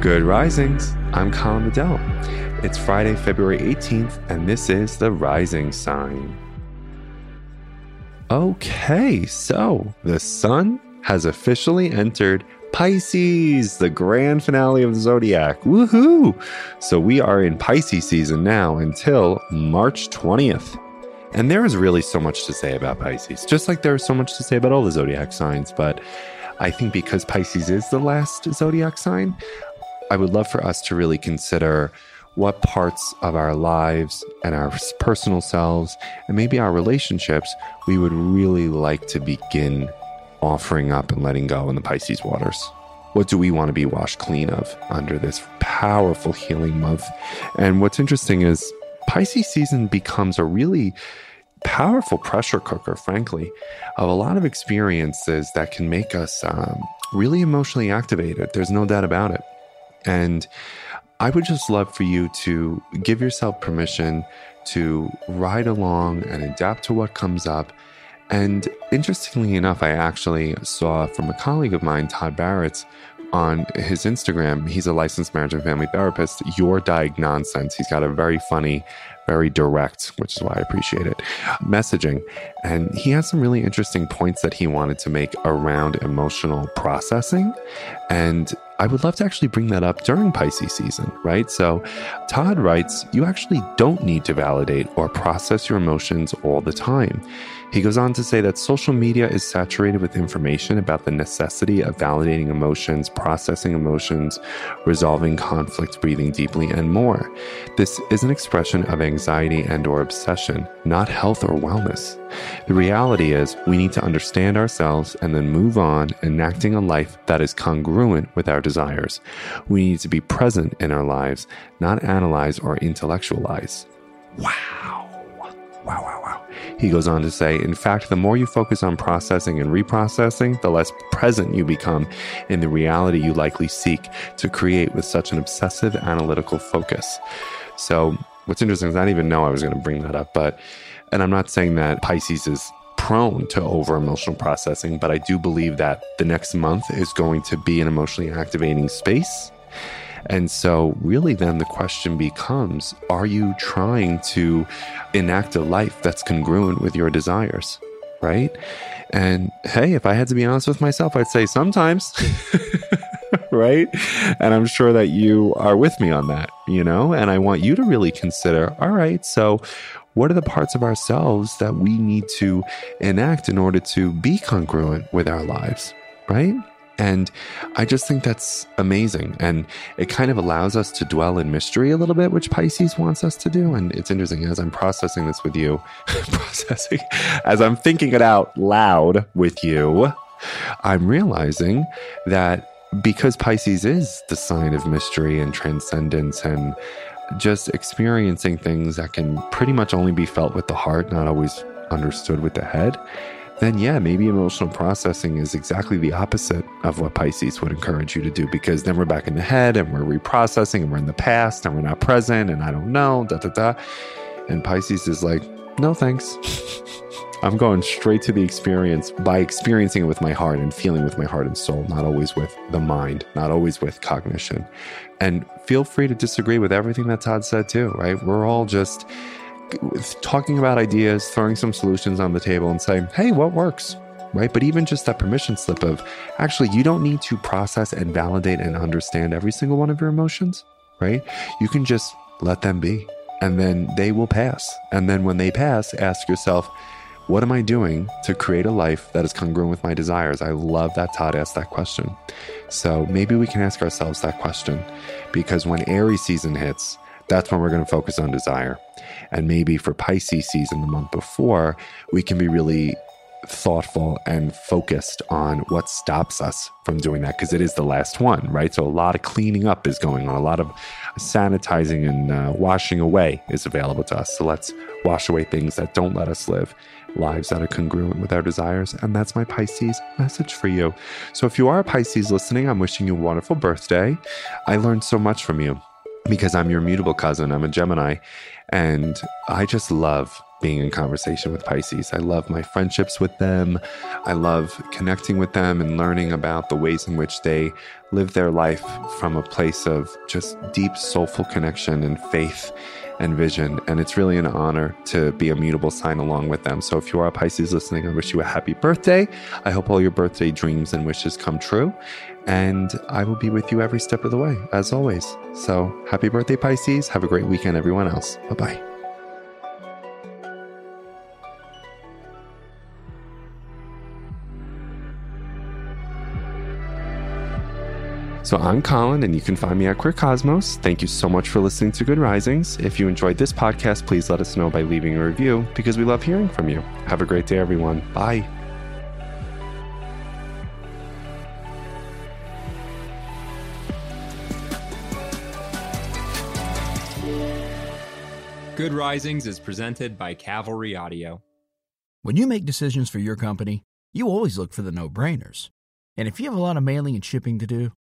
Good Risings, I'm Colin Adele. It's Friday, February 18th, and this is The Rising Sign. Okay, so the sun has officially entered Pisces, the grand finale of the zodiac. Woohoo! So we are in Pisces season now until March 20th. And there is really so much to say about Pisces, just like there is so much to say about all the zodiac signs. But I think because Pisces is the last zodiac sign, I would love for us to really consider what parts of our lives and our personal selves and maybe our relationships we would really like to begin offering up and letting go in the Pisces waters. What do we want to be washed clean of under this powerful healing month? And what's interesting is Pisces season becomes a really powerful pressure cooker, frankly, of a lot of experiences that can make us really emotionally activated. There's no doubt about it. And I would just love for you to give yourself permission to ride along and adapt to what comes up. And interestingly enough, I actually saw from a colleague of mine, Todd Barrett, on his Instagram. He's a licensed marriage and family therapist, your Diag Nonsense. He's got a very funny, very direct, which is why I appreciate it, messaging. And he has some really interesting points that he wanted to make around emotional processing. And I would love to actually bring that up during Pisces season, right? So Todd writes, you actually don't need to validate or process your emotions all the time. He goes on to say that social media is saturated with information about the necessity of validating emotions, processing emotions, resolving conflict, breathing deeply, and more. This is an expression of anxiety and or obsession, not health or wellness. The reality is we need to understand ourselves and then move on, enacting a life that is congruent with our desires. We need to be present in our lives, not analyze or intellectualize. Wow. Wow, wow, wow. He goes on to say, in fact, the more you focus on processing and reprocessing, the less present you become in the reality you likely seek to create with such an obsessive analytical focus. So what's interesting is I didn't even know I was going to bring that up, and I'm not saying that Pisces is prone to over-emotional processing, but I do believe that the next month is going to be an emotionally activating space. And so really then the question becomes, are you trying to enact a life that's congruent with your desires, right? And hey, if I had to be honest with myself, I'd say sometimes, right? And I'm sure that you are with me on that, and I want you to really consider, all right, so what are the parts of ourselves that we need to enact in order to be congruent with our lives, right? And I just think that's amazing. And it kind of allows us to dwell in mystery a little bit, which Pisces wants us to do. And it's interesting, as I'm processing this with you, as I'm thinking it out loud with you, I'm realizing that because Pisces is the sign of mystery and transcendence and just experiencing things that can pretty much only be felt with the heart, not always understood with the head, then yeah, maybe emotional processing is exactly the opposite of what Pisces would encourage you to do, because then we're back in the head and we're reprocessing and we're in the past and we're not present and I don't know, And Pisces is like, no thanks. I'm going straight to the experience by experiencing it with my heart and feeling with my heart and soul, not always with the mind, not always with cognition. And feel free to disagree with everything that Todd said too, right? We're all just talking about ideas, throwing some solutions on the table and saying, hey, what works, right? But even just that permission slip of actually, you don't need to process and validate and understand every single one of your emotions, right? You can just let them be and then they will pass. And then when they pass, ask yourself, what am I doing to create a life that is congruent with my desires? I love that Todd asked that question. So maybe we can ask ourselves that question, because when Aries season hits, that's when we're going to focus on desire. And maybe for Pisces season, the month before, we can be really thoughtful and focused on what stops us from doing that, because it is the last one, right? So a lot of cleaning up is going on. A lot of sanitizing and washing away is available to us. So let's wash away things that don't let us live lives that are congruent with our desires. And that's my Pisces message for you. So if you are a Pisces listening, I'm wishing you a wonderful birthday. I learned so much from you because I'm your mutable cousin. I'm a Gemini, and I just love being in conversation with Pisces. I love my friendships with them. I love connecting with them and learning about the ways in which they live their life from a place of just deep soulful connection and faith and vision. And it's really an honor to be a mutable sign along with them. So if you are a Pisces listening, I wish you a happy birthday. I hope all your birthday dreams and wishes come true. And I will be with you every step of the way, as always. So happy birthday, Pisces. Have a great weekend, everyone else. Bye-bye. So I'm Colin, and you can find me at Queer Cosmos. Thank you so much for listening to Good Risings. If you enjoyed this podcast, please let us know by leaving a review, because we love hearing from you. Have a great day, everyone. Bye. Good Risings is presented by Cavalry Audio. When you make decisions for your company, you always look for the no-brainers. And if you have a lot of mailing and shipping to do,